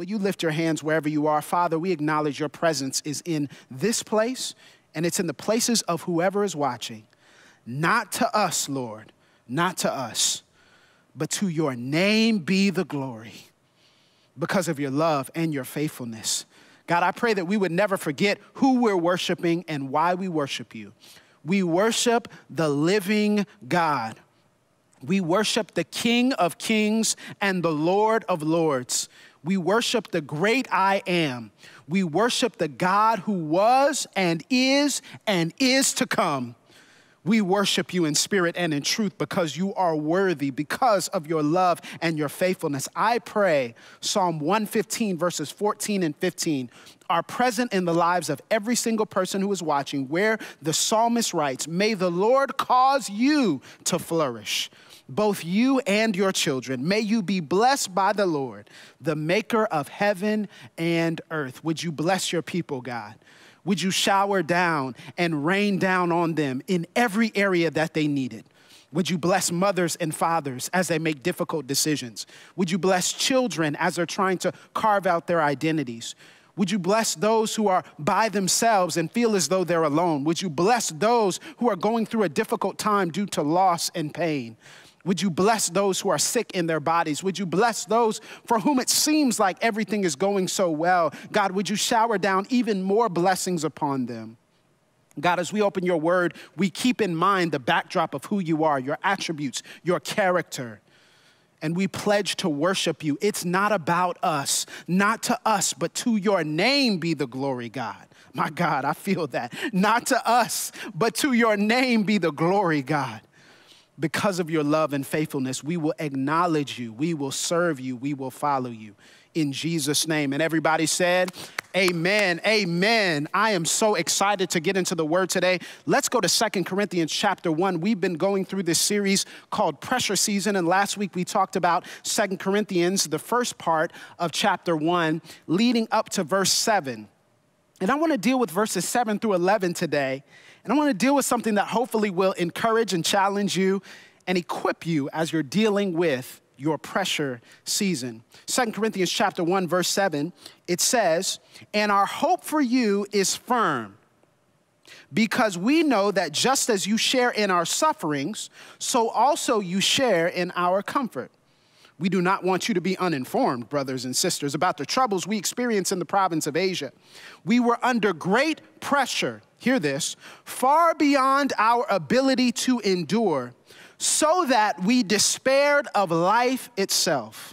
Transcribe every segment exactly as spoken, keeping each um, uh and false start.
Will you lift your hands wherever you are? Father, we acknowledge your presence is in this place, and it's in the places of whoever is watching. Not to us, Lord, not to us, but to your name be the glory because of your love and your faithfulness. God, I pray that we would never forget who we're worshiping and why we worship you. We worship the living God. We worship the King of Kings and the Lord of Lords. We worship the great I am. We worship the God who was and is and is to come. We worship you in spirit and in truth because you are worthy, because of your love and your faithfulness. I pray Psalm one fifteen verses fourteen and fifteen are present in the lives of every single person who is watching, where the psalmist writes, "May the Lord cause you to flourish, both you and your children. May you be blessed by the Lord, the maker of heaven and earth." Would you bless your people, God? Would you shower down and rain down on them in every area that they need it? Would you bless mothers and fathers as they make difficult decisions? Would you bless children as they're trying to carve out their identities? Would you bless those who are by themselves and feel as though they're alone? Would you bless those who are going through a difficult time due to loss and pain? Would you bless those who are sick in their bodies? Would you bless those for whom it seems like everything is going so well? God, would you shower down even more blessings upon them? God, as we open your word, we keep in mind the backdrop of who you are, your attributes, your character, and we pledge to worship you. It's not about us, not to us, but to your name be the glory, God. My God, I feel that. Not to us, but to your name be the glory, God. Because of your love and faithfulness, we will acknowledge you, we will serve you, we will follow you in Jesus' name. And everybody said, amen, amen. I am so excited to get into the word today. Let's go to Second Corinthians chapter one. We've been going through this series called Pressure Season, and last week we talked about Second Corinthians, the first part of chapter one, leading up to verse seven. And I wanna deal with verses seven through eleven today. And I wanna deal with something that hopefully will encourage and challenge you and equip you as you're dealing with your pressure season. Second Corinthians chapter one, verse seven, it says, "And our hope for you is firm, because we know that just as you share in our sufferings, so also you share in our comfort. We do not want you to be uninformed, brothers and sisters, about the troubles we experience in the province of Asia. We were under great pressure," hear this, "far beyond our ability to endure, so that we despaired of life itself.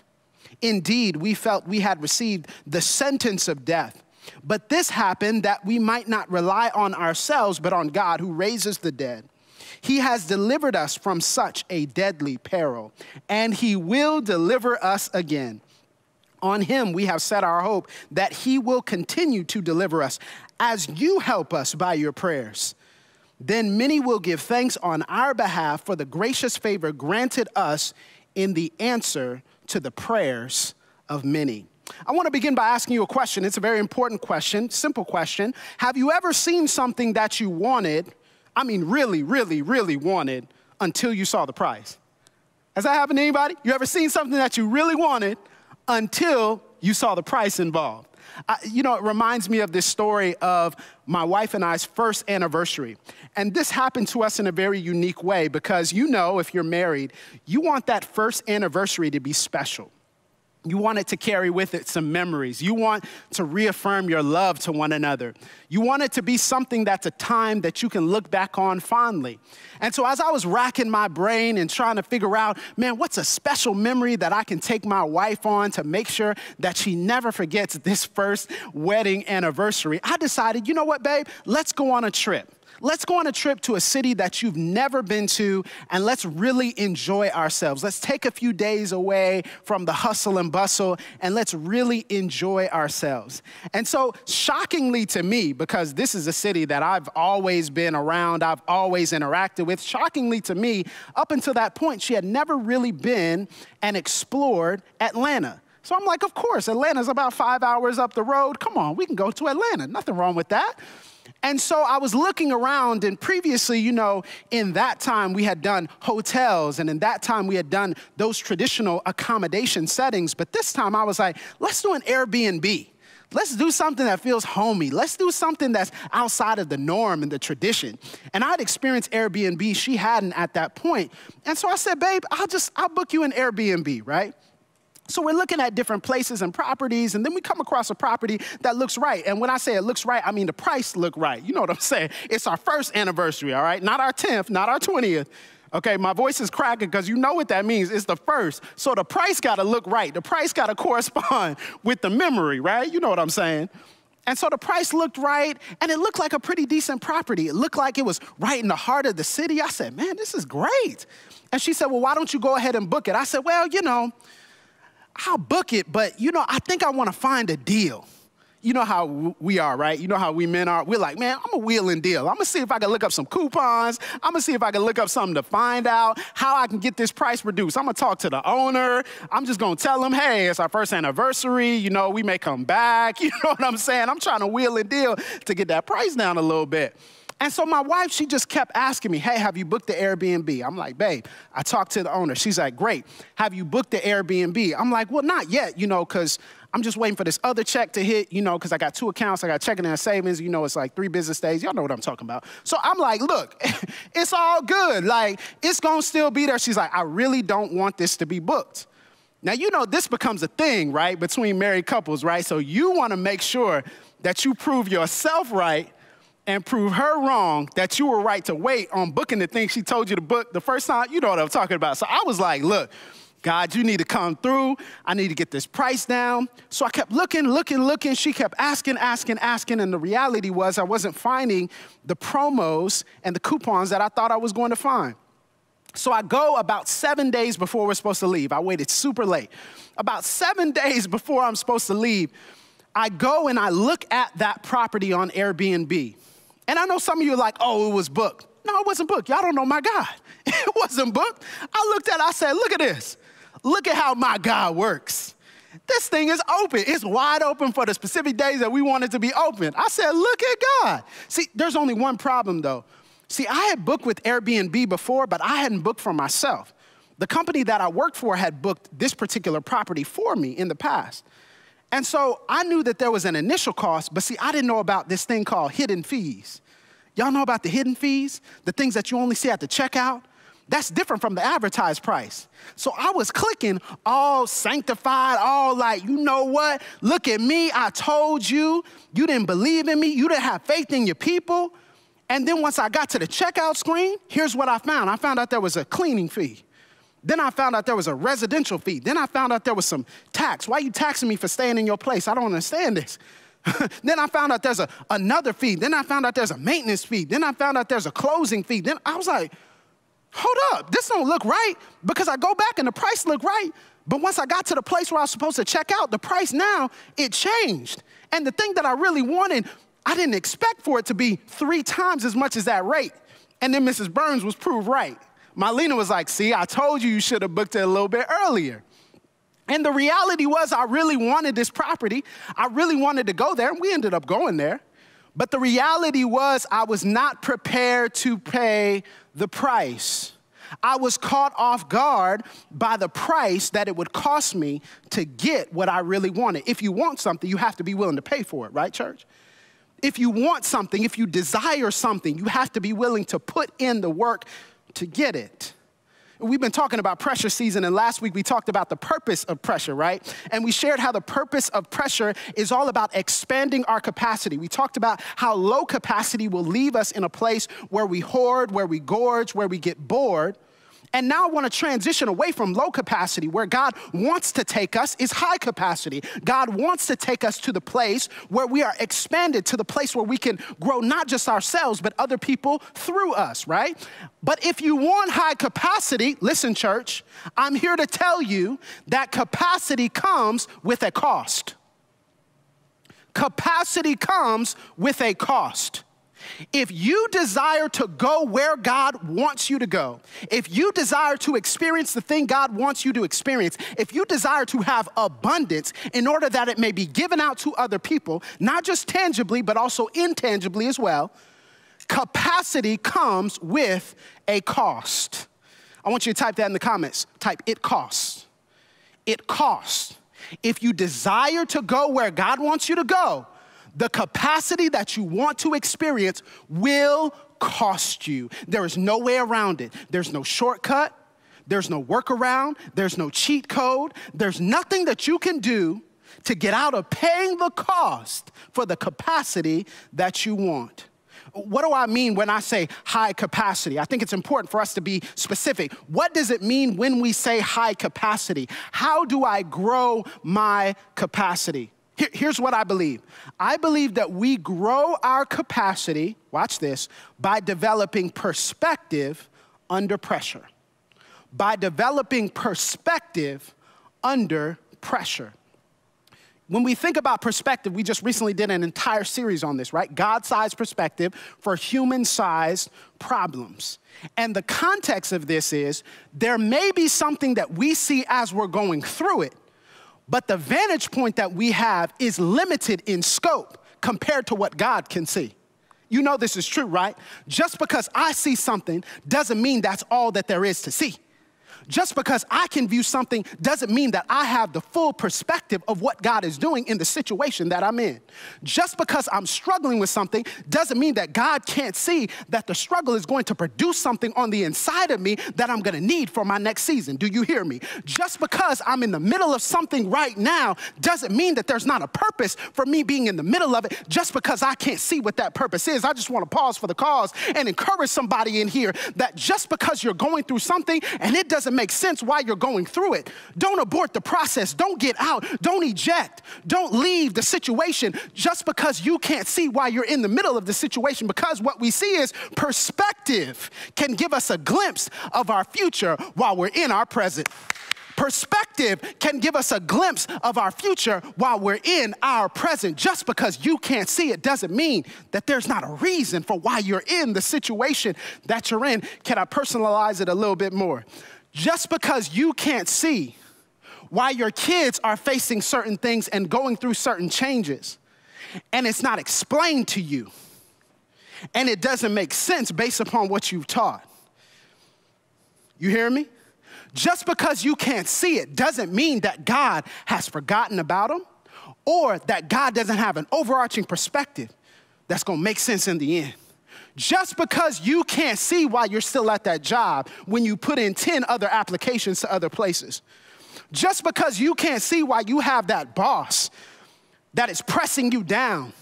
Indeed, we felt we had received the sentence of death. But this happened that we might not rely on ourselves, but on God who raises the dead. He has delivered us from such a deadly peril, and he will deliver us again. On him we have set our hope that he will continue to deliver us, as you help us by your prayers. Then many will give thanks on our behalf for the gracious favor granted us in the answer to the prayers of many." I want to begin by asking you a question. It's a very important question, simple question. Have you ever seen something that you wanted, I mean, really, really, really wanted, until you saw the price? Has that happened to anybody? You ever seen something that you really wanted until you saw the price involved? I, you know, it reminds me of this story of my wife and I's first anniversary. And this happened to us in a very unique way because, you know, if you're married, you want that first anniversary to be special. You want it to carry with it some memories. You want to reaffirm your love to one another. You want it to be something that's a time that you can look back on fondly. And so as I was racking my brain and trying to figure out, man, what's a special memory that I can take my wife on to make sure that she never forgets this first wedding anniversary, I decided, you know what, babe, let's go on a trip. Let's go on a trip to a city that you've never been to, and let's really enjoy ourselves. Let's take a few days away from the hustle and bustle, and let's really enjoy ourselves. And so, shockingly to me, because this is a city that I've always been around, I've always interacted with, shockingly to me, up until that point, she had never really been and explored Atlanta. So I'm like, of course, Atlanta's about five hours up the road. Come on, we can go to Atlanta. Nothing wrong with that. And so I was looking around, and previously, you know, in that time we had done hotels, and in that time we had done those traditional accommodation settings. But this time I was like, let's do an Airbnb. Let's do something that feels homey. Let's do something that's outside of the norm and the tradition. And I'd experienced Airbnb. She hadn't at that point. And so I said, babe, I'll just, I'll book you an Airbnb, right? So we're looking at different places and properties, and then we come across a property that looks right. And when I say it looks right, I mean the price look right. You know what I'm saying? It's our first anniversary, all right? Not our tenth, not our twentieth. Okay, my voice is cracking because you know what that means. It's the first. So the price got to look right. The price got to correspond with the memory, right? You know what I'm saying? And so the price looked right, and it looked like a pretty decent property. It looked like it was right in the heart of the city. I said, man, this is great. And she said, well, why don't you go ahead and book it? I said, well, you know, I'll book it, but, you know, I think I want to find a deal. You know how we are, right? You know how we men are. We're like, man, I'm a wheel and deal. I'm going to see if I can look up some coupons. I'm going to see if I can look up something to find out how I can get this price reduced. I'm going to talk to the owner. I'm just going to tell him, hey, it's our first anniversary. You know, we may come back. You know what I'm saying? I'm trying to wheel and deal to get that price down a little bit. And so my wife, she just kept asking me, hey, have you booked the Airbnb? I'm like, babe, I talked to the owner. She's like, great. Have you booked the Airbnb? I'm like, well, not yet, you know, because I'm just waiting for this other check to hit, you know, because I got two accounts. I got checking and savings. You know, it's like three business days. Y'all know what I'm talking about. So I'm like, look, it's all good. Like, it's going to still be there. She's like, I really don't want this to be booked. Now, you know, this becomes a thing, right, between married couples, right? So you want to make sure that you prove yourself right and prove her wrong, that you were right to wait on booking the thing she told you to book the first time. You know what I'm talking about. So I was like, look, God, you need to come through. I need to get this price down. So I kept looking, looking, looking. She kept asking, asking, asking. And the reality was I wasn't finding the promos and the coupons that I thought I was going to find. So I go about seven days before we're supposed to leave. I waited super late. About seven days before I'm supposed to leave, I go and I look at that property on Airbnb. And I know some of you are like, oh, it was booked. No, it wasn't booked. Y'all don't know my God. It wasn't booked. I looked at it, I said, look at this. Look at how my God works. This thing is open. It's wide open for the specific days that we want it to be open. I said, look at God. See, there's only one problem though. See, I had booked with Airbnb before, but I hadn't booked for myself. The company that I worked for had booked this particular property for me in the past. And so I knew that there was an initial cost, but see, I didn't know about this thing called hidden fees. Y'all know about the hidden fees? The things that you only see at the checkout? That's different from the advertised price. So I was clicking all sanctified, all like, you know what? Look at me, I told you. You didn't believe in me. You didn't have faith in your people. And then once I got to the checkout screen, here's what I found. I found out there was a cleaning fee. Then I found out there was a residential fee. Then I found out there was some tax. Why are you taxing me for staying in your place? I don't understand this. Then I found out there's a, another fee. Then I found out there's a maintenance fee. Then I found out there's a closing fee. Then I was like, hold up, this don't look right, because I go back and the price looked right. But once I got to the place where I was supposed to check out, the price now, it changed. And the thing that I really wanted, I didn't expect for it to be three times as much as that rate. And then Missus Burns was proved right. Mylena was like, see, I told you you should have booked it a little bit earlier. And the reality was I really wanted this property. I really wanted to go there, and we ended up going there. But the reality was I was not prepared to pay the price. I was caught off guard by the price that it would cost me to get what I really wanted. If you want something, you have to be willing to pay for it, right, church? If you want something, if you desire something, you have to be willing to put in the work to get it. We've been talking about pressure season, and last week we talked about the purpose of pressure, right? And we shared how the purpose of pressure is all about expanding our capacity. We talked about how low capacity will leave us in a place where we hoard, where we gorge, where we get bored. And now I want to transition away from low capacity. Where God wants to take us is high capacity. God wants to take us to the place where we are expanded, to the place where we can grow not just ourselves, but other people through us, right? But if you want high capacity, listen, church, I'm here to tell you that capacity comes with a cost. Capacity comes with a cost. If you desire to go where God wants you to go, if you desire to experience the thing God wants you to experience, if you desire to have abundance in order that it may be given out to other people, not just tangibly, but also intangibly as well, capacity comes with a cost. I want you to type that in the comments. Type, it costs. It costs. If you desire to go where God wants you to go, the capacity that you want to experience will cost you. There is no way around it. There's no shortcut. There's no workaround. There's no cheat code. There's nothing that you can do to get out of paying the cost for the capacity that you want. What do I mean when I say high capacity? I think it's important for us to be specific. What does it mean when we say high capacity? How do I grow my capacity? Here's what I believe. I believe that we grow our capacity, watch this, by developing perspective under pressure. By developing perspective under pressure. When we think about perspective, we just recently did an entire series on this, right? God-sized perspective for human-sized problems. And the context of this is there may be something that we see as we're going through it, but the vantage point that we have is limited in scope compared to what God can see. You know this is true, right? Just because I see something doesn't mean that's all that there is to see. Just because I can view something doesn't mean that I have the full perspective of what God is doing in the situation that I'm in. Just because I'm struggling with something doesn't mean that God can't see that the struggle is going to produce something on the inside of me that I'm going to need for my next season. Do you hear me? Just because I'm in the middle of something right now doesn't mean that there's not a purpose for me being in the middle of it just because I can't see what that purpose is. I just want to pause for the cause and encourage somebody in here that just because you're going through something and it doesn't make sense why you're going through it, don't abort the process. Don't get out. Don't eject. Don't leave the situation just because you can't see why you're in the middle of the situation, because what we see is perspective can give us a glimpse of our future while we're in our present. Perspective can give us a glimpse of our future while we're in our present. Just because you can't see it doesn't mean that there's not a reason for why you're in the situation that you're in. Can I personalize it a little bit more? Just because you can't see why your kids are facing certain things and going through certain changes, and it's not explained to you, and it doesn't make sense based upon what you've taught. You hear me? Just because you can't see it doesn't mean that God has forgotten about them or that God doesn't have an overarching perspective that's going to make sense in the end. Just because you can't see why you're still at that job when you put in ten other applications to other places. Just because you can't see why you have that boss that is pressing you down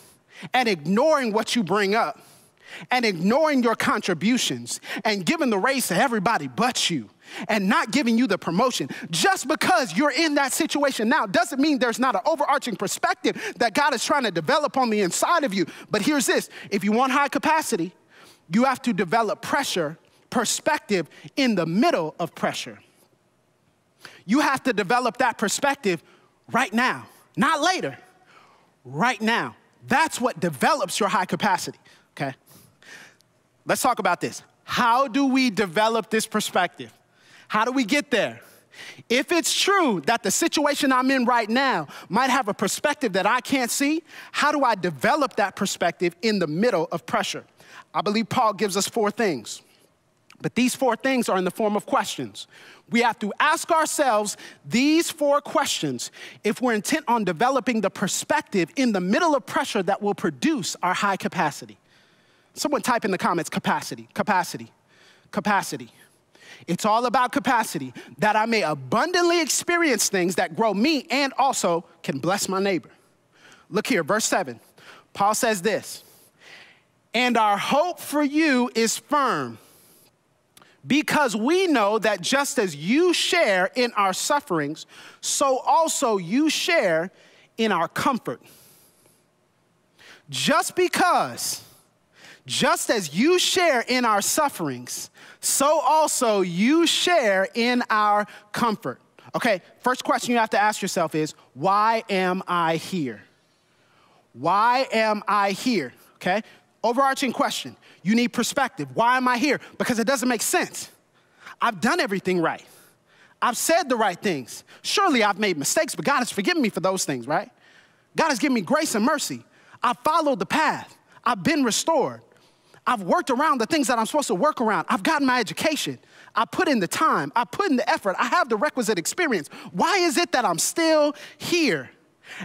and ignoring what you bring up and ignoring your contributions and giving the raise to everybody but you and not giving you the promotion. Just because you're in that situation now doesn't mean there's not an overarching perspective that God is trying to develop on the inside of you. But here's this, if you want high capacity, you have to develop pressure, perspective in the middle of pressure. You have to develop that perspective right now, not later, right now. That's what develops your high capacity, okay? Let's talk about this. How do we develop this perspective? How do we get there? If it's true that the situation I'm in right now might have a perspective that I can't see, how do I develop that perspective in the middle of pressure? I believe Paul gives us four things, but these four things are in the form of questions. We have to ask ourselves these four questions if we're intent on developing the perspective in the middle of pressure that will produce our high capacity. Someone type in the comments, capacity, capacity, capacity. It's all about capacity, that I may abundantly experience things that grow me and also can bless my neighbor. Look here, verse seven. Paul says this, and our hope for you is firm because we know that just as you share in our sufferings, so also you share in our comfort. Just because... Just as you share in our sufferings, so also you share in our comfort. Okay, first question you have to ask yourself is, why am I here? Why am I here? Okay, Overarching question. You need perspective. Why am I here? Because it doesn't make sense. I've done everything right. I've said the right things. Surely I've made mistakes, but God has forgiven me for those things, right? God has given me grace and mercy. I've followed the path. I've been restored. I've worked around the things that I'm supposed to work around. I've gotten my education. I put in the time. I put in the effort. I have the requisite experience. Why is it that I'm still here?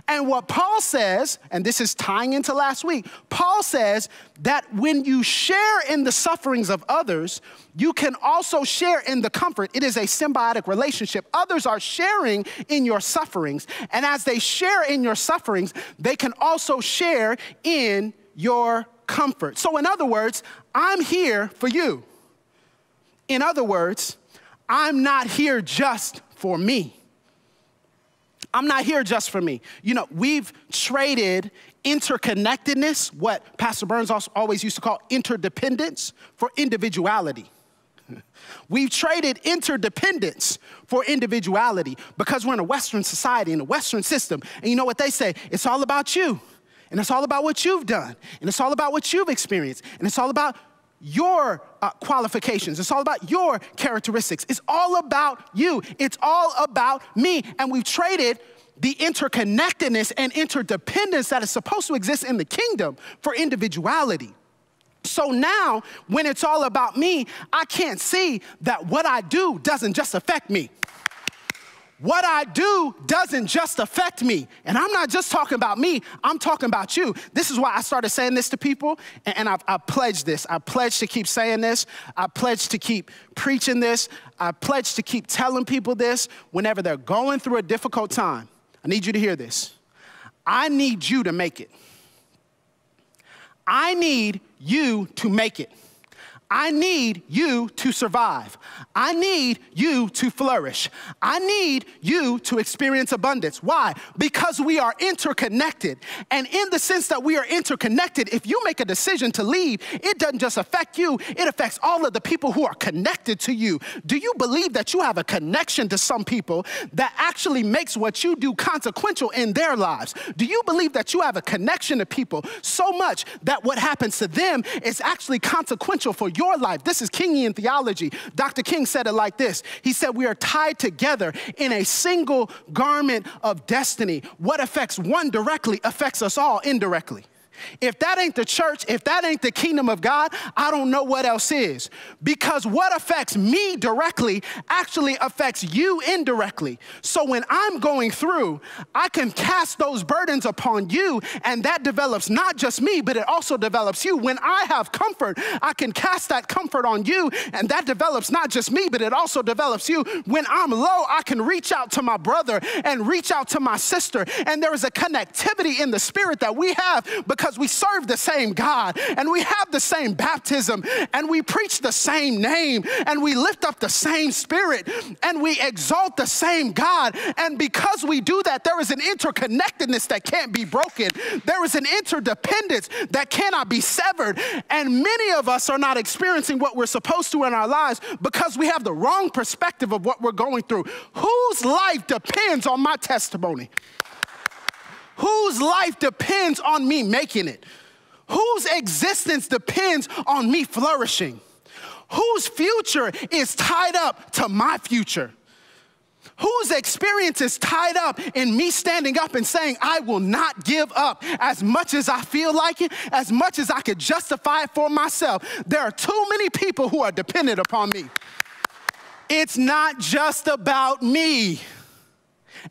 And what Paul says, and this is tying into last week, Paul says that when you share in the sufferings of others, you can also share in the comfort. It is a symbiotic relationship. Others are sharing in your sufferings. And as they share in your sufferings, they can also share in your comfort. So in other words, I'm here for you. In other words, I'm not here just for me. I'm not here just for me. You know, we've traded interconnectedness, what Pastor Burns also always used to call interdependence, for individuality. We've traded interdependence for individuality because we're in a Western society, in a Western system. And you know what they say? It's all about you. And it's all about what you've done. And it's all about what you've experienced. And it's all about your uh, qualifications. It's all about your characteristics. It's all about you. It's all about me. And we've traded the interconnectedness and interdependence that is supposed to exist in the kingdom for individuality. So now, when it's all about me, I can't see that what I do doesn't just affect me. What I do doesn't just affect me. And I'm not just talking about me, I'm talking about you. This is why I started saying this to people, and, and I've, I pledged this. I pledged to keep saying this. I pledged to keep preaching this. I pledged to keep telling people this whenever they're going through a difficult time. I need you to hear this. I need you to make it. I need you to make it. I need you to survive. I need you to flourish. I need you to experience abundance. Why? Because we are interconnected. And in the sense that we are interconnected, if you make a decision to leave, it doesn't just affect you, it affects all of the people who are connected to you. Do you believe that you have a connection to some people that actually makes what you do consequential in their lives? Do you believe that you have a connection to people so much that what happens to them is actually consequential for you? Your life. This is Kingian theology. Doctor King said it like this. He said, we are tied together in a single garment of destiny. What affects one directly affects us all indirectly. If that ain't the church, if that ain't the kingdom of God, I don't know what else is. Because what affects me directly actually affects you indirectly. So when I'm going through, I can cast those burdens upon you, and that develops not just me, but it also develops you. When I have comfort, I can cast that comfort on you, and that develops not just me, but it also develops you. When I'm low, I can reach out to my brother and reach out to my sister, and there is a connectivity in the spirit that we have because we serve the same God, and we have the same baptism, and we preach the same name, and we lift up the same spirit, and we exalt the same God. And because we do that, there is an interconnectedness that can't be broken. There is an interdependence that cannot be severed. And many of us are not experiencing what we're supposed to in our lives because we have the wrong perspective of what we're going through. Whose life depends on my testimony? Whose life depends on me making it? Whose existence depends on me flourishing? Whose future is tied up to my future? Whose experience is tied up in me standing up and saying, I will not give up as much as I feel like it, as much as I could justify it for myself? There are too many people who are dependent upon me. It's not just about me.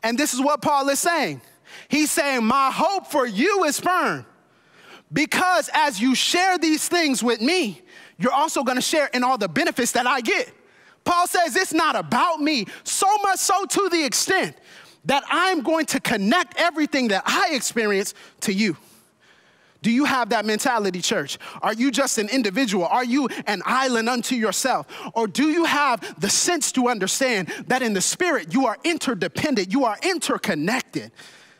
And this is what Paul is saying. He's saying, my hope for you is firm, because as you share these things with me, you're also going to share in all the benefits that I get. Paul says, it's not about me, so much so to the extent that I'm going to connect everything that I experience to you. Do you have that mentality, church? Are you just an individual? Are you an island unto yourself? Or do you have the sense to understand that in the spirit, you are interdependent, you are interconnected?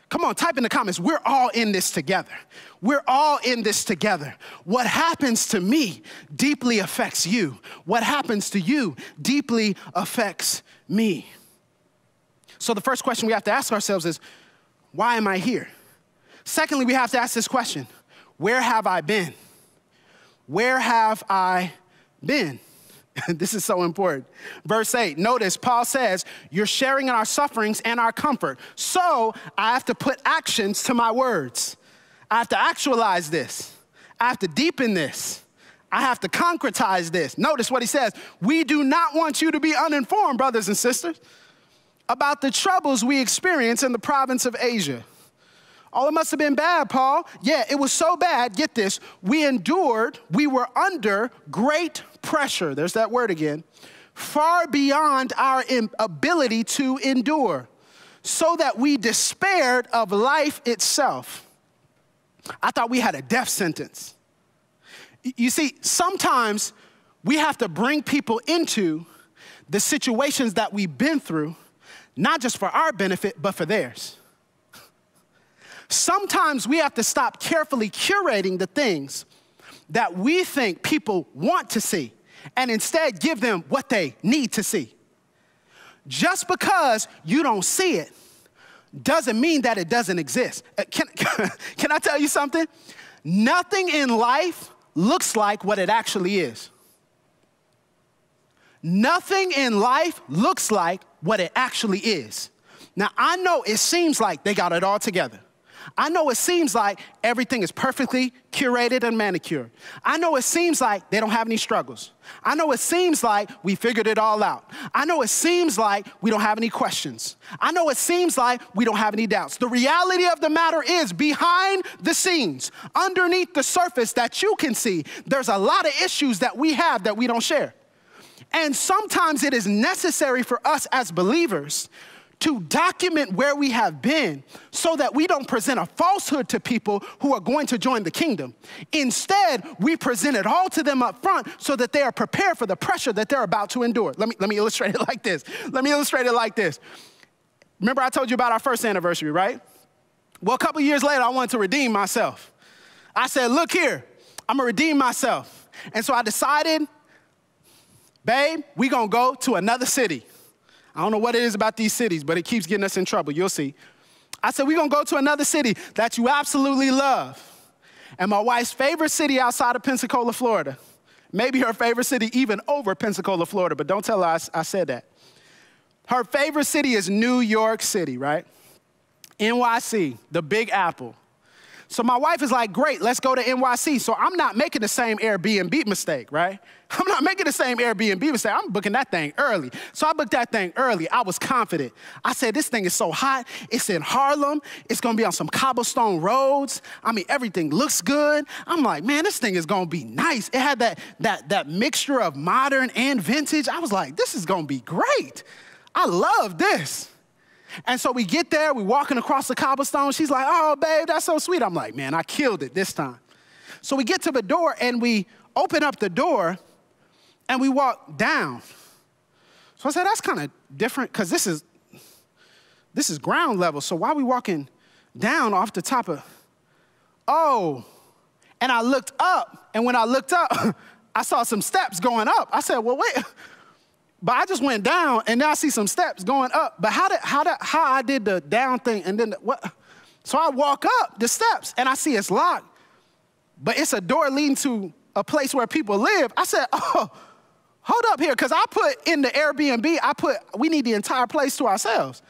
Come on, type in the comments. We're all in this together. We're all in this together. What happens to me deeply affects you. What happens to you deeply affects me. So the first question we have to ask ourselves is, why am I here? Secondly, we have to ask this question, where have I been? where have I been? This is so important. Verse eight, notice Paul says, you're sharing in our sufferings and our comfort. So I have to put actions to my words. I have to actualize this. I have to deepen this. I have to concretize this. Notice what he says. We do not want you to be uninformed, brothers and sisters, about the troubles we experience in the province of Asia. Oh, it must have been bad, Paul. Yeah, it was so bad, get this, we endured, we were under great pressure. There's that word again. Far beyond our ability to endure, so that we despaired of life itself. I thought we had a death sentence. You see, sometimes we have to bring people into the situations that we've been through, not just for our benefit, but for theirs. Sometimes we have to stop carefully curating the things that we think people want to see and instead give them what they need to see. Just because you don't see it doesn't mean that it doesn't exist. Can, can I tell you something? Nothing in life looks like what it actually is. Nothing in life looks like what it actually is. Now, I know it seems like they got it all together. I know it seems like everything is perfectly curated and manicured. I know it seems like they don't have any struggles. I know it seems like we figured it all out. I know it seems like we don't have any questions. I know it seems like we don't have any doubts. The reality of the matter is, behind the scenes, underneath the surface that you can see, there's a lot of issues that we have that we don't share. And sometimes it is necessary for us as believers to document where we have been so that we don't present a falsehood to people who are going to join the kingdom. Instead, we present it all to them up front so that they are prepared for the pressure that they're about to endure. Let me, let me illustrate it like this. Let me illustrate it like this. Remember I told you about our first anniversary, right? Well, a couple years later, I wanted to redeem myself. I said, look here, I'm gonna redeem myself. And so I decided, babe, we gonna go to another city. I don't know what it is about these cities, but it keeps getting us in trouble. You'll see. I said, we're going to go to another city that you absolutely love. And my wife's favorite city outside of Pensacola, Florida. Maybe her favorite city even over Pensacola, Florida, but don't tell her I, I said that. Her favorite city is New York City, right? N Y C, the Big Apple. So my wife is like, great, let's go to N Y C. So I'm not making the same Airbnb mistake, right? I'm not making the same Airbnb mistake. I'm booking that thing early. So I booked that thing early. I was confident. I said, this thing is so hot. It's in Harlem. It's going to be on some cobblestone roads. I mean, everything looks good. I'm like, man, this thing is going to be nice. It had that, that, that mixture of modern and vintage. I was like, this is going to be great. I love this. And so we get there, we're walking across the cobblestone. She's like, oh, babe, that's so sweet. I'm like, man, I killed it this time. So we get to the door and we open up the door and we walk down. So I said, that's kind of different because this is, this is ground level. So why are we walking down off the top of, oh, and I looked up. And when I looked up, I saw some steps going up. I said, well, wait. But I just went down, and now I see some steps going up. But how did, how did, how I did the down thing, and then the, what? So I walk up the steps, and I see it's locked. But it's a door leading to a place where people live. I said, oh, hold up here, because I put in the Airbnb, I put, we need the entire place to ourselves.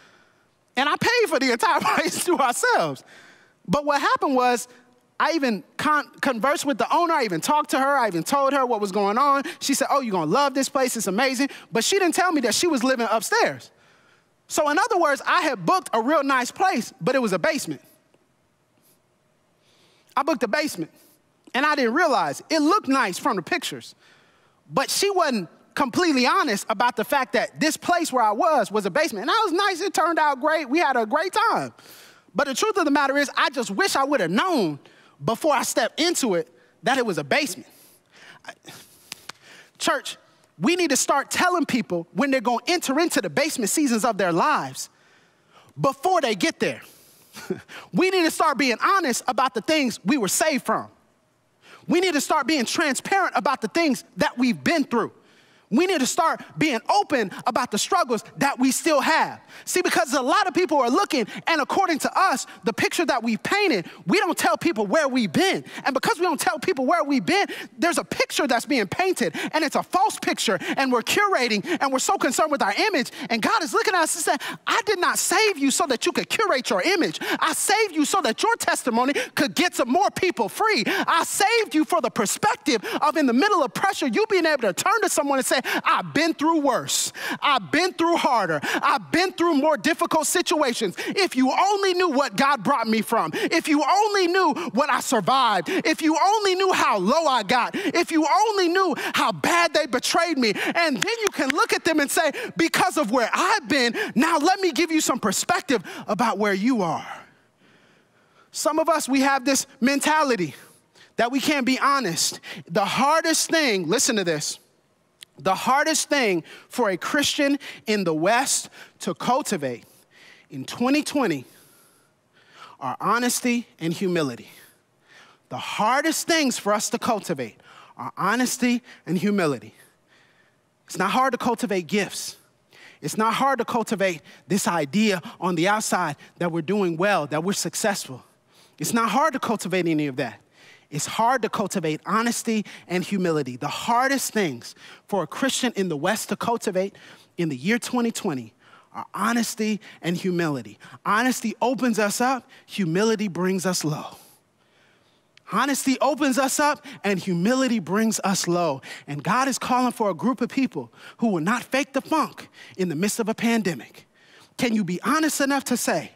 And I paid for the entire place to ourselves. But what happened was, I even con conversed with the owner. I even talked to her. I even told her what was going on. She said, oh, you're going to love this place. It's amazing. But she didn't tell me that she was living upstairs. So in other words, I had booked a real nice place, but it was a basement. I booked a basement, and I didn't realize it. It looked nice from the pictures, but she wasn't completely honest about the fact that this place where I was was a basement. And that was nice. It turned out great. We had a great time. But the truth of the matter is, I just wish I would have known before I stepped into it, that it was a basement. Church, we need to start telling people when they're gonna enter into the basement seasons of their lives before they get there. We need to start being honest about the things we were saved from. We need to start being transparent about the things that we've been through. We need to start being open about the struggles that we still have. See, because a lot of people are looking, and according to us, the picture that we painted, we don't tell people where we've been. And because we don't tell people where we've been, there's a picture that's being painted, and it's a false picture, and we're curating, and we're so concerned with our image, and God is looking at us and saying, I did not save you so that you could curate your image. I saved you so that your testimony could get some more people free. I saved you for the perspective of, in the middle of pressure, you being able to turn to someone and say, I've been through worse. I've been through harder. I've been through more difficult situations. If you only knew what God brought me from, if you only knew what I survived, if you only knew how low I got, if you only knew how bad they betrayed me, and then you can look at them and say, because of where I've been, now let me give you some perspective about where you are. Some of us, we have this mentality that we can't be honest. The hardest thing, listen to this, the hardest thing for a Christian in the West to cultivate in twenty twenty are honesty and humility. The hardest things for us to cultivate are honesty and humility. It's not hard to cultivate gifts. It's not hard to cultivate this idea on the outside that we're doing well, that we're successful. It's not hard to cultivate any of that. It's hard to cultivate honesty and humility. The hardest things for a Christian in the West to cultivate in the year twenty twenty are honesty and humility. Honesty opens us up, humility brings us low. Honesty opens us up, and humility brings us low. And God is calling for a group of people who will not fake the funk in the midst of a pandemic. Can you be honest enough to say,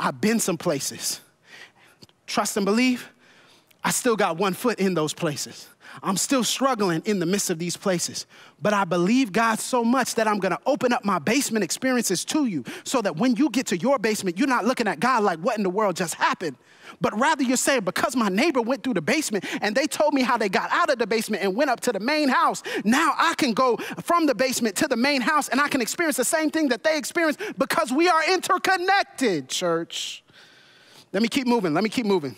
I've been some places, trust and believe, I still got one foot in those places. I'm still struggling in the midst of these places, but I believe God so much that I'm gonna open up my basement experiences to you so that when you get to your basement, you're not looking at God like, what in the world just happened? But rather you're saying, because my neighbor went through the basement and they told me how they got out of the basement and went up to the main house, now I can go from the basement to the main house and I can experience the same thing that they experienced because we are interconnected, church. Let me keep moving, let me keep moving.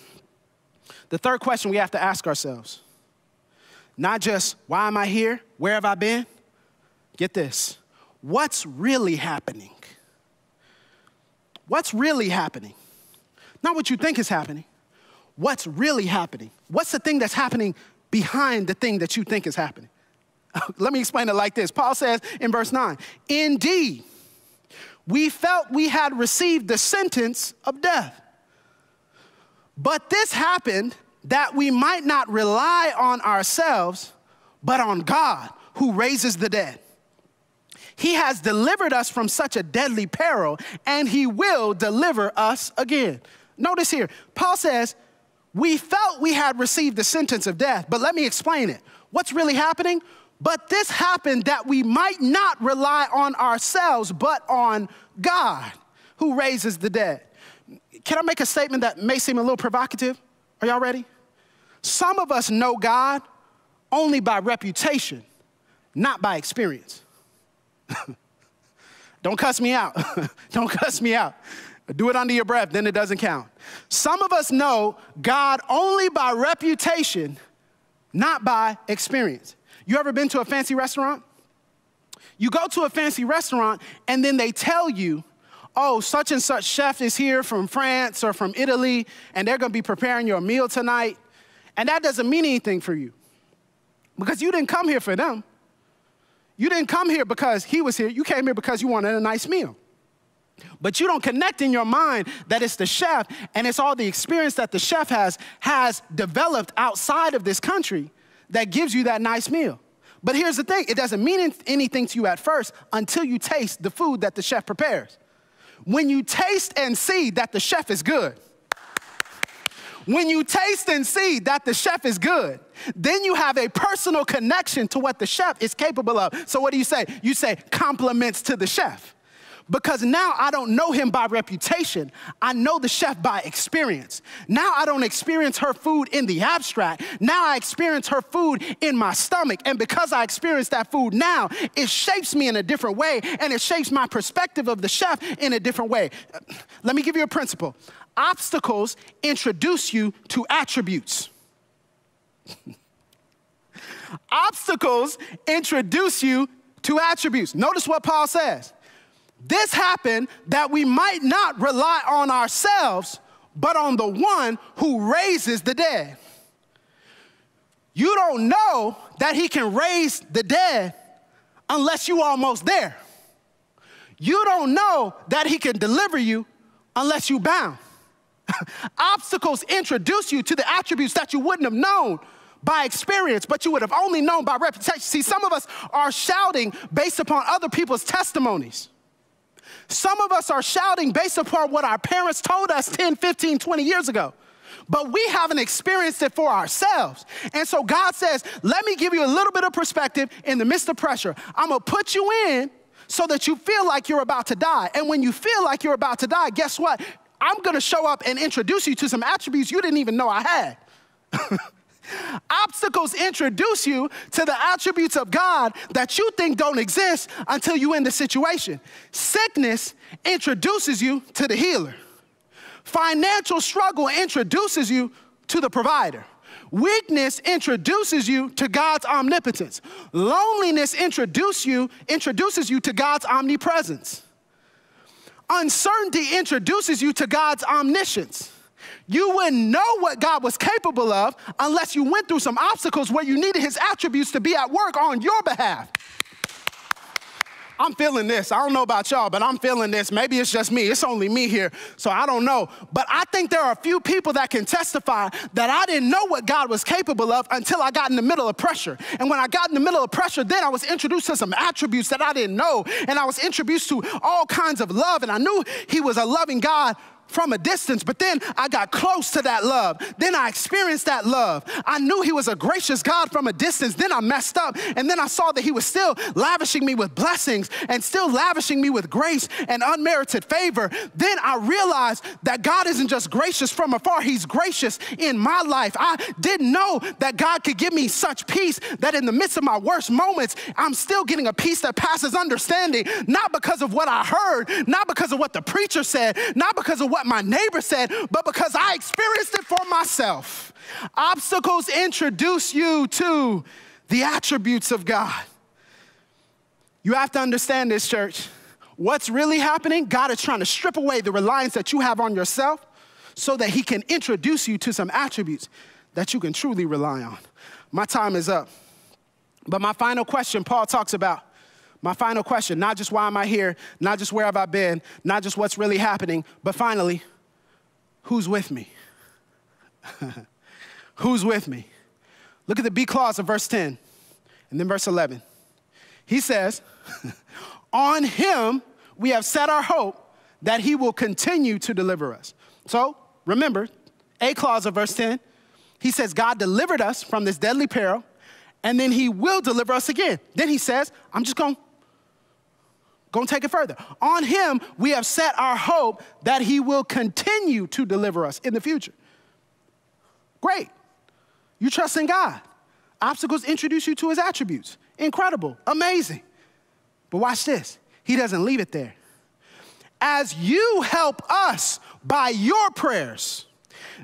The third question we have to ask ourselves, not just, why am I here? Where have I been? Get this, what's really happening? What's really happening? Not what you think is happening. What's really happening? What's the thing that's happening behind the thing that you think is happening? Let me explain it like this. Paul says in verse nine, indeed, we felt we had received the sentence of death. But this happened that we might not rely on ourselves, but on God who raises the dead. He has delivered us from such a deadly peril, and he will deliver us again. Notice here, Paul says, we felt we had received the sentence of death, but let me explain it. What's really happening? But this happened that we might not rely on ourselves, but on God who raises the dead. Can I make a statement that may seem a little provocative? Are y'all ready? Some of us know God only by reputation, not by experience. Don't cuss me out. Don't cuss me out. Do it under your breath, then it doesn't count. Some of us know God only by reputation, not by experience. You ever been to a fancy restaurant? You go to a fancy restaurant and then they tell you, oh, such and such chef is here from France or from Italy, and they're gonna be preparing your meal tonight. And that doesn't mean anything for you because you didn't come here for them. You didn't come here because he was here. You came here because you wanted a nice meal. But you don't connect in your mind that it's the chef and it's all the experience that the chef has, has developed outside of this country that gives you that nice meal. But here's the thing, it doesn't mean anything to you at first until you taste the food that the chef prepares. When you taste and see that the chef is good, when you taste and see that the chef is good, then you have a personal connection to what the chef is capable of. So what do you say? You say compliments to the chef. Because now I don't know him by reputation. I know the chef by experience. Now I don't experience her food in the abstract. Now I experience her food in my stomach. And because I experience that food now, it shapes me in a different way, and it shapes my perspective of the chef in a different way. Let me give you a principle. Obstacles introduce you to attributes. Obstacles introduce you two attributes. Notice what Paul says. This happened that we might not rely on ourselves, but on the one who raises the dead. You don't know that he can raise the dead unless you're almost there. You don't know that he can deliver you unless you're bound. Obstacles introduce you to the attributes that you wouldn't have known by experience, but you would have only known by reputation. See, some of us are shouting based upon other people's testimonies. Some of us are shouting based upon what our parents told us ten, fifteen, twenty years ago, but we haven't experienced it for ourselves. And so God says, let me give you a little bit of perspective in the midst of pressure. I'm gonna put you in so that you feel like you're about to die. And when you feel like you're about to die, guess what? I'm gonna show up and introduce you to some attributes you didn't even know I had. Obstacles introduce you to the attributes of God that you think don't exist until you're in the situation. Sickness introduces you to the healer. Financial struggle introduces you to the provider. Weakness introduces you to God's omnipotence. Loneliness introduce you, introduces you to God's omnipresence. Uncertainty introduces you to God's omniscience. You wouldn't know what God was capable of unless you went through some obstacles where you needed his attributes to be at work on your behalf. I'm feeling this. I don't know about y'all, but I'm feeling this. Maybe it's just me. It's only me here, so I don't know. But I think there are a few people that can testify that I didn't know what God was capable of until I got in the middle of pressure. And when I got in the middle of pressure, then I was introduced to some attributes that I didn't know. And I was introduced to all kinds of love, and I knew he was a loving God from a distance, but then I got close to that love. Then I experienced that love. I knew he was a gracious God from a distance. Then I messed up, and then I saw that he was still lavishing me with blessings and still lavishing me with grace and unmerited favor. Then I realized that God isn't just gracious from afar, he's gracious in my life. I didn't know that God could give me such peace that in the midst of my worst moments, I'm still getting a peace that passes understanding, not because of what I heard, not because of what the preacher said, not because of what my neighbor said, but because I experienced it for myself. Obstacles introduce you to the attributes of God. You have to understand this, church. What's really happening? God is trying to strip away the reliance that you have on yourself so that he can introduce you to some attributes that you can truly rely on. My time is up. But my final question, Paul talks about My final question, not just why am I here, not just where have I been, not just what's really happening, but finally, who's with me? Who's with me? Look at the B clause of verse ten and then verse eleven. He says, on him we have set our hope that he will continue to deliver us. So remember, A clause of verse ten, he says, God delivered us from this deadly peril, and then he will deliver us again. Then he says, I'm just going to take it further. On him, we have set our hope that he will continue to deliver us in the future. Great. You trust in God. Obstacles introduce you to his attributes. Incredible. Amazing. But watch this. He doesn't leave it there. As you help us by your prayers,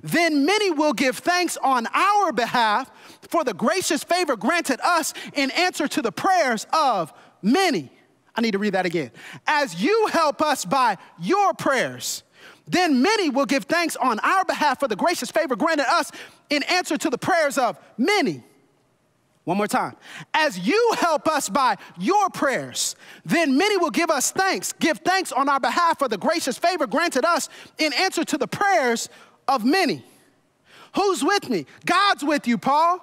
then many will give thanks on our behalf for the gracious favor granted us in answer to the prayers of many. I need to read that again. As you help us by your prayers, then many will give thanks on our behalf for the gracious favor granted us in answer to the prayers of many. One more time. As you help us by your prayers, then many will give us thanks, give thanks on our behalf for the gracious favor granted us in answer to the prayers of many. Who's with me? God's with you, Paul.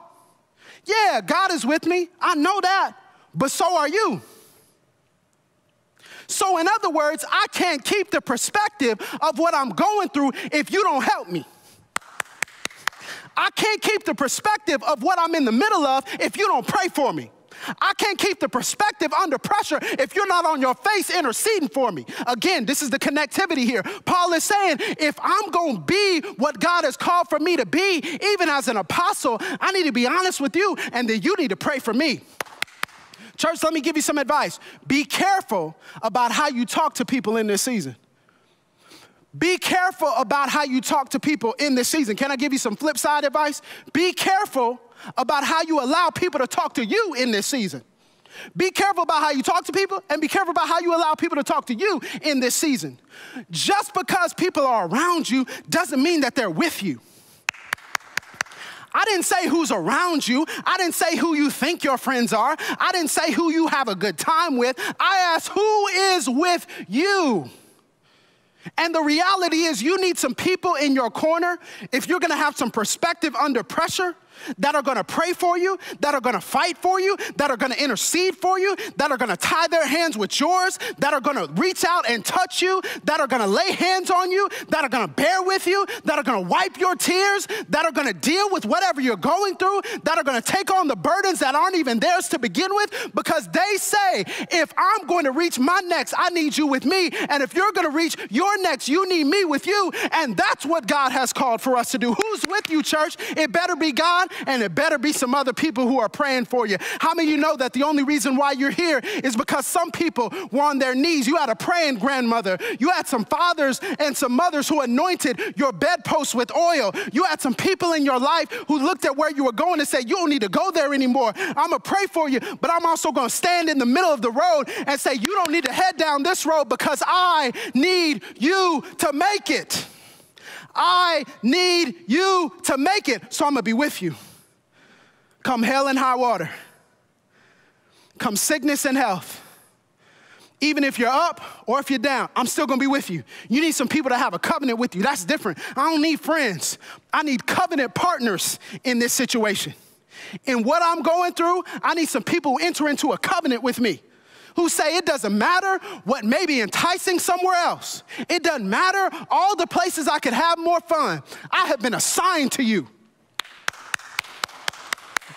Yeah, God is with me. I know that, but so are you. So in other words, I can't keep the perspective of what I'm going through if you don't help me. I can't keep the perspective of what I'm in the middle of if you don't pray for me. I can't keep the perspective under pressure if you're not on your face interceding for me. Again, this is the connectivity here. Paul is saying, if I'm going to be what God has called for me to be, even as an apostle, I need to be honest with you, and then you need to pray for me. Church, let me give you some advice. Be careful about how you talk to people in this season. Be careful about how you talk to people in this season. Can I give you some flip side advice? Be careful about how you allow people to talk to you in this season. Be careful about how you talk to people, and be careful about how you allow people to talk to you in this season. Just because people are around you doesn't mean that they're with you. I didn't say who's around you. I didn't say who you think your friends are. I didn't say who you have a good time with. I asked who is with you. And the reality is you need some people in your corner if you're gonna have some perspective under pressure that are gonna pray for you, that are gonna fight for you, that are gonna intercede for you, that are gonna tie their hands with yours, that are gonna reach out and touch you, that are gonna lay hands on you, that are gonna bear with you, that are gonna wipe your tears, that are gonna deal with whatever you're going through, that are gonna take on the burdens that aren't even theirs to begin with, because they say, if I'm going to reach my next, I need you with me, and if you're gonna reach your next, you need me with you, and that's what God has called for us to do. Who's with you, church? It better be God, and it better be some other people who are praying for you. How many of you know that the only reason why you're here is because some people were on their knees? You had a praying grandmother. You had some fathers and some mothers who anointed your bedposts with oil. You had some people in your life who looked at where you were going and said, you don't need to go there anymore. I'm going to pray for you, but I'm also going to stand in the middle of the road and say, you don't need to head down this road because I need you to make it. I need you to make it, so I'm gonna be with you. Come hell and high water, come sickness and health. Even if you're up or if you're down, I'm still gonna be with you. You need some people to have a covenant with you. That's different. I don't need friends. I need covenant partners in this situation. In what I'm going through, I need some people who enter into a covenant with me, who say it doesn't matter what may be enticing somewhere else. It doesn't matter all the places I could have more fun. I have been assigned to you.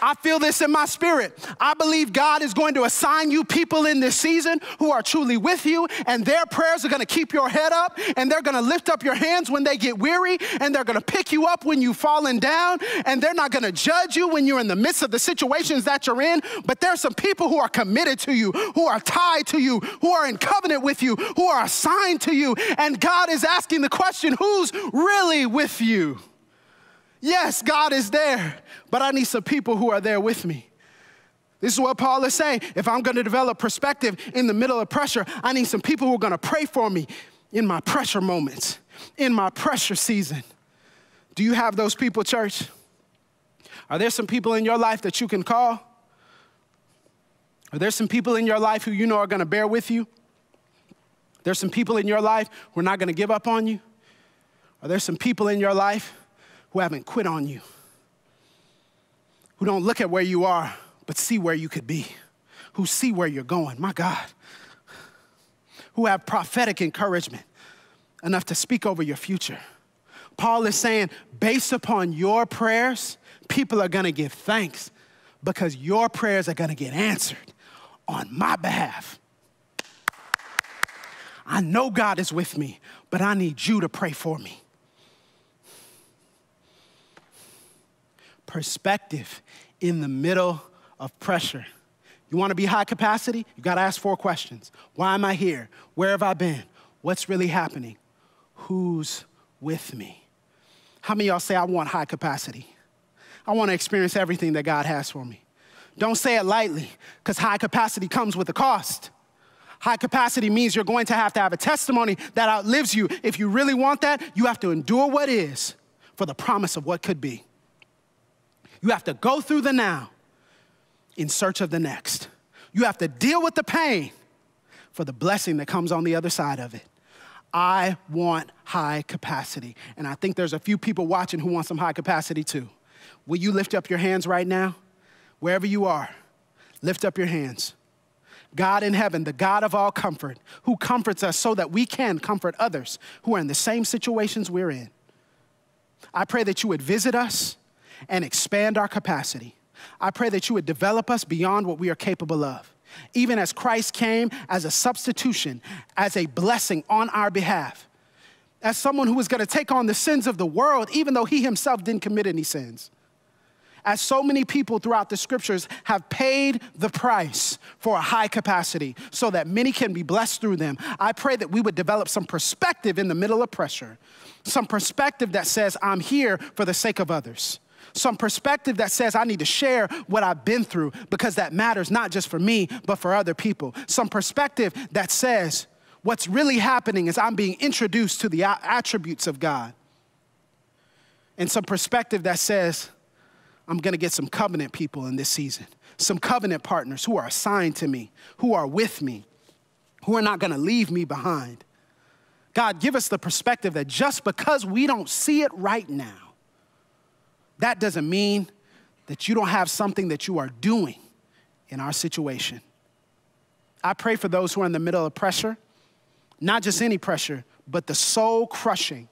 I feel this in my spirit. I believe God is going to assign you people in this season who are truly with you, and their prayers are gonna keep your head up, and they're gonna lift up your hands when they get weary, and they're gonna pick you up when you've fallen down, and they're not gonna judge you when you're in the midst of the situations that you're in, but there's some people who are committed to you, who are tied to you, who are in covenant with you, who are assigned to you, and God is asking the question, who's really with you? Yes, God is there, but I need some people who are there with me. This is what Paul is saying. If I'm gonna develop perspective in the middle of pressure, I need some people who are gonna pray for me in my pressure moments, in my pressure season. Do you have those people, church? Are there some people in your life that you can call? Are there some people in your life who you know are gonna bear with you? There's some people in your life who are not gonna give up on you? Are there some people in your life who haven't quit on you, who don't look at where you are, but see where you could be, who see where you're going, my God, who have prophetic encouragement enough to speak over your future? Paul is saying, based upon your prayers, people are gonna give thanks because your prayers are gonna get answered on my behalf. I know God is with me, but I need you to pray for me. Perspective in the middle of pressure. You want to be high capacity? You got to ask four questions. Why am I here? Where have I been? What's really happening? Who's with me? How many of y'all say, I want high capacity? I want to experience everything that God has for me. Don't say it lightly, because high capacity comes with a cost. High capacity means you're going to have to have a testimony that outlives you. If you really want that, you have to endure what is for the promise of what could be. You have to go through the now in search of the next. You have to deal with the pain for the blessing that comes on the other side of it. I want high capacity. And I think there's a few people watching who want some high capacity too. Will you lift up your hands right now? Wherever you are, lift up your hands. God in heaven, the God of all comfort, who comforts us so that we can comfort others who are in the same situations we're in. I pray that you would visit us and expand our capacity. I pray that you would develop us beyond what we are capable of. Even as Christ came as a substitution, as a blessing on our behalf, as someone who was gonna take on the sins of the world, even though he himself didn't commit any sins. As so many people throughout the scriptures have paid the price for a high capacity so that many can be blessed through them, I pray that we would develop some perspective in the middle of pressure, some perspective that says, I'm here for the sake of others. some perspective that says I need to share what I've been through because that matters not just for me, but for other people. Some perspective that says what's really happening is I'm being introduced to the attributes of God. And some perspective that says I'm gonna get some covenant people in this season, some covenant partners who are assigned to me, who are with me, who are not gonna leave me behind. God, give us the perspective that just because we don't see it right now, that doesn't mean that you don't have something that you are doing in our situation. I pray for those who are in the middle of pressure, not just any pressure, but the soul-crushing,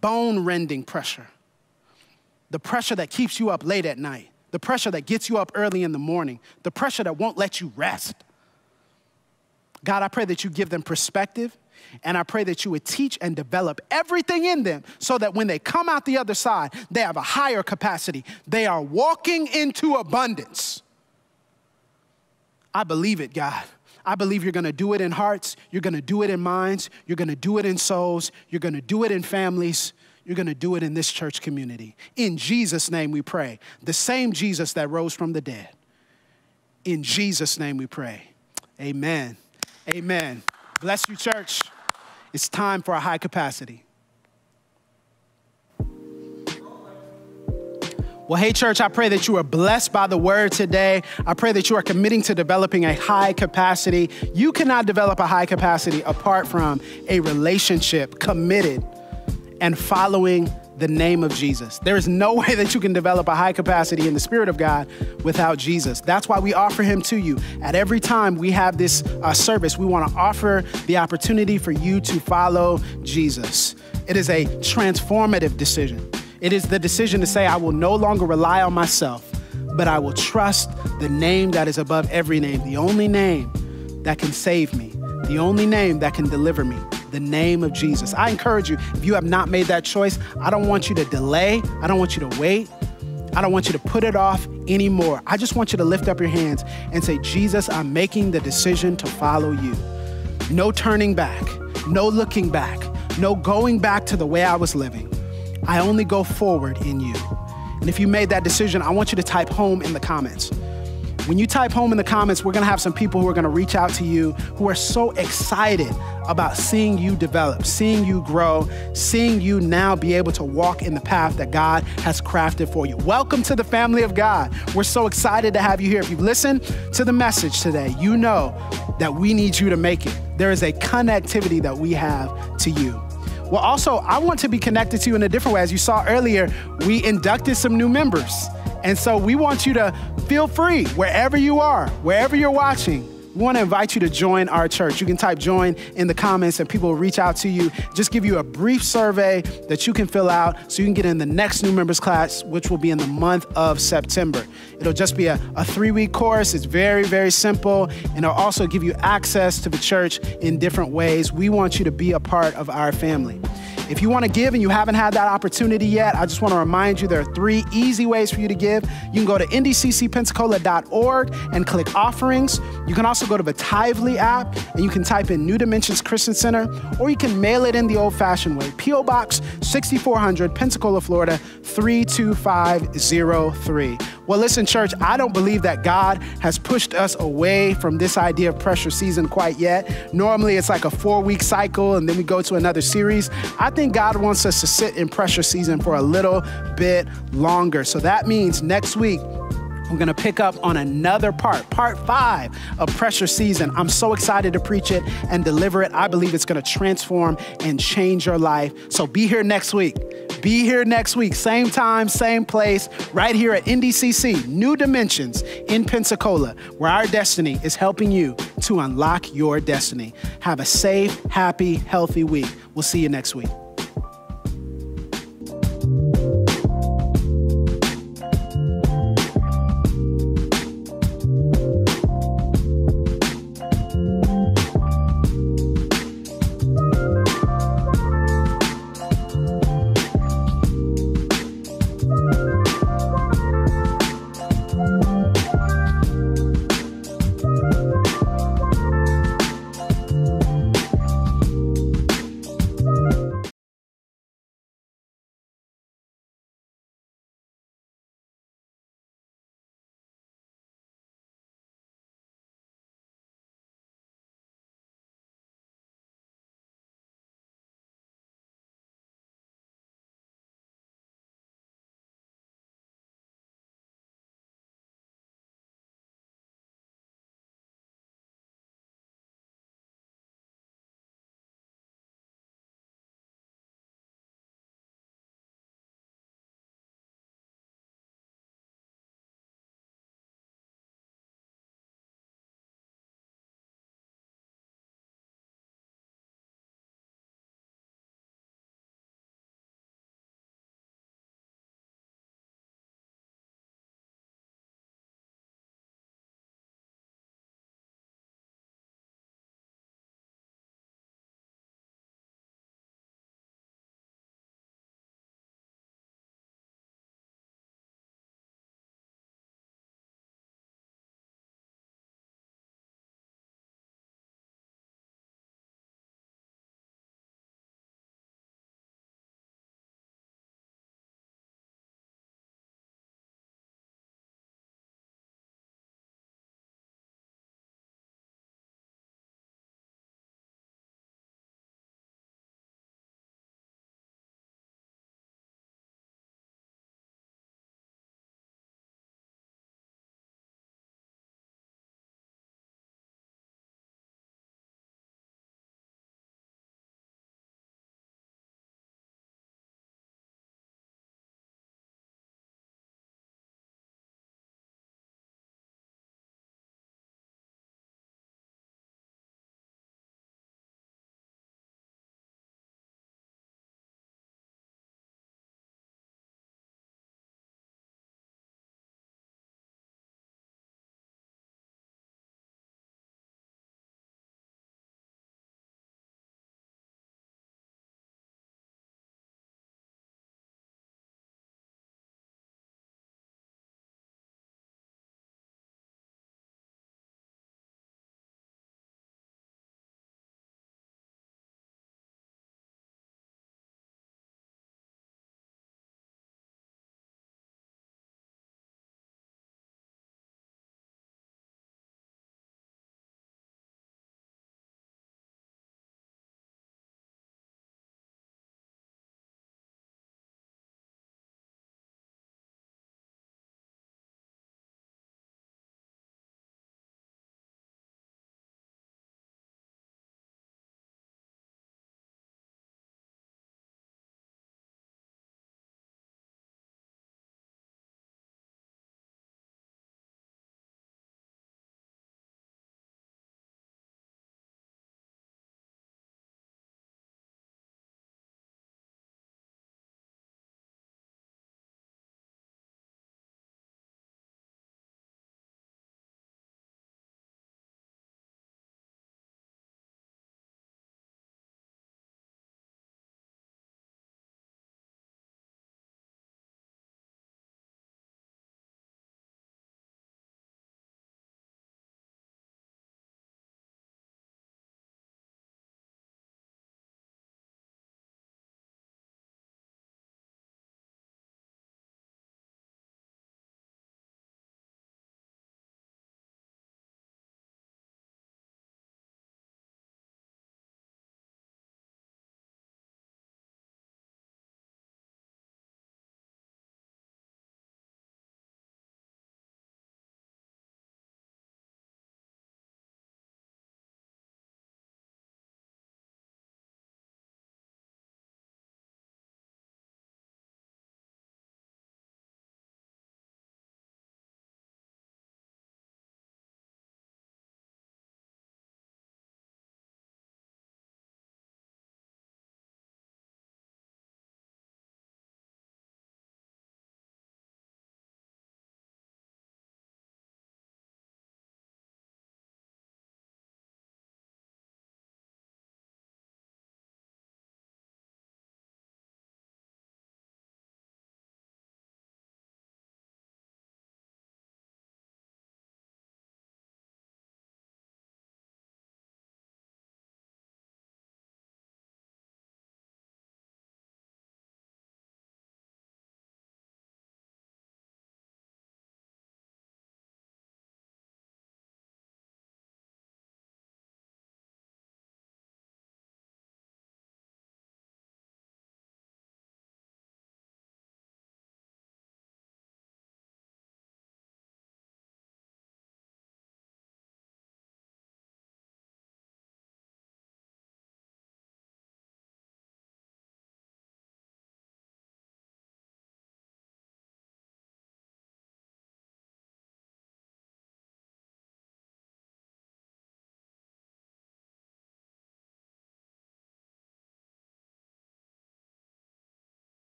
bone-rending pressure, the pressure that keeps you up late at night, the pressure that gets you up early in the morning, the pressure that won't let you rest. God, I pray that you give them perspective, and I pray that you would teach and develop everything in them so that when they come out the other side, they have a higher capacity. They are walking into abundance. I believe it, God. I believe you're gonna do it in hearts. You're gonna do it in minds. You're gonna do it in souls. You're gonna do it in families. You're gonna do it in this church community. In Jesus' name we pray. The same Jesus that rose from the dead. In Jesus' name we pray. Amen. Amen. Bless you, church. It's time for a high capacity. Well, hey, church, I pray that you are blessed by the word today. I pray that you are committing to developing a high capacity. You cannot develop a high capacity apart from a relationship committed and following the name of Jesus. There is no way that you can develop a high capacity in the Spirit of God without Jesus. That's why we offer him to you. At every time we have this uh, service, we want to offer the opportunity for you to follow Jesus. It is a transformative decision. It is the decision to say, I will no longer rely on myself, but I will trust the name that is above every name, the only name that can save me, the only name that can deliver me, the name of Jesus. I encourage you, if you have not made that choice, I don't want you to delay. I don't want you to wait. I don't want you to put it off anymore. I just want you to lift up your hands and say, Jesus, I'm making the decision to follow you. No turning back, no looking back, no going back to the way I was living. I only go forward in you. And if you made that decision, I want you to type home in the comments. When you type home in the comments, we're gonna have some people who are gonna reach out to you who are so excited about seeing you develop, seeing you grow, seeing you now be able to walk in the path that God has crafted for you. Welcome to the family of God. We're so excited to have you here. If you've listened to the message today, you know that we need you to make it. There is a connectivity that we have to you. Well, also, I want to be connected to you in a different way. As you saw earlier, we inducted some new members. And so we want you to feel free, wherever you are, wherever you're watching, we want to invite you to join our church. You can type join in the comments and people will reach out to you. Just give you a brief survey that you can fill out so you can get in the next new members class, which will be in the month of September. It'll just be a, a three-week course. It's very, very simple. And it'll also give you access to the church in different ways. We want you to be a part of our family. If you want to give and you haven't had that opportunity yet, I just want to remind you there are three easy ways for you to give. You can go to N D C C Pensacola dot org and click offerings. You can also go to the Tithely app and you can type in New Dimensions Christian Center, or you can mail it in the old-fashioned way. P O Box sixty-four hundred, Pensacola, Florida, three two five zero three. Well, listen, church, I don't believe that God has pushed us away from this idea of pressure season quite yet. Normally, it's like a four-week cycle and then we go to another series. I think God wants us to sit in pressure season for a little bit longer. So that means next week, we're gonna pick up on another part, part five of pressure season. I'm so excited to preach it and deliver it. I believe it's gonna transform and change your life. So be here next week. Be here next week, same time, same place, right here at N D C C, New Dimensions in Pensacola, where our destiny is helping you to unlock your destiny. Have a safe, happy, healthy week. We'll see you next week.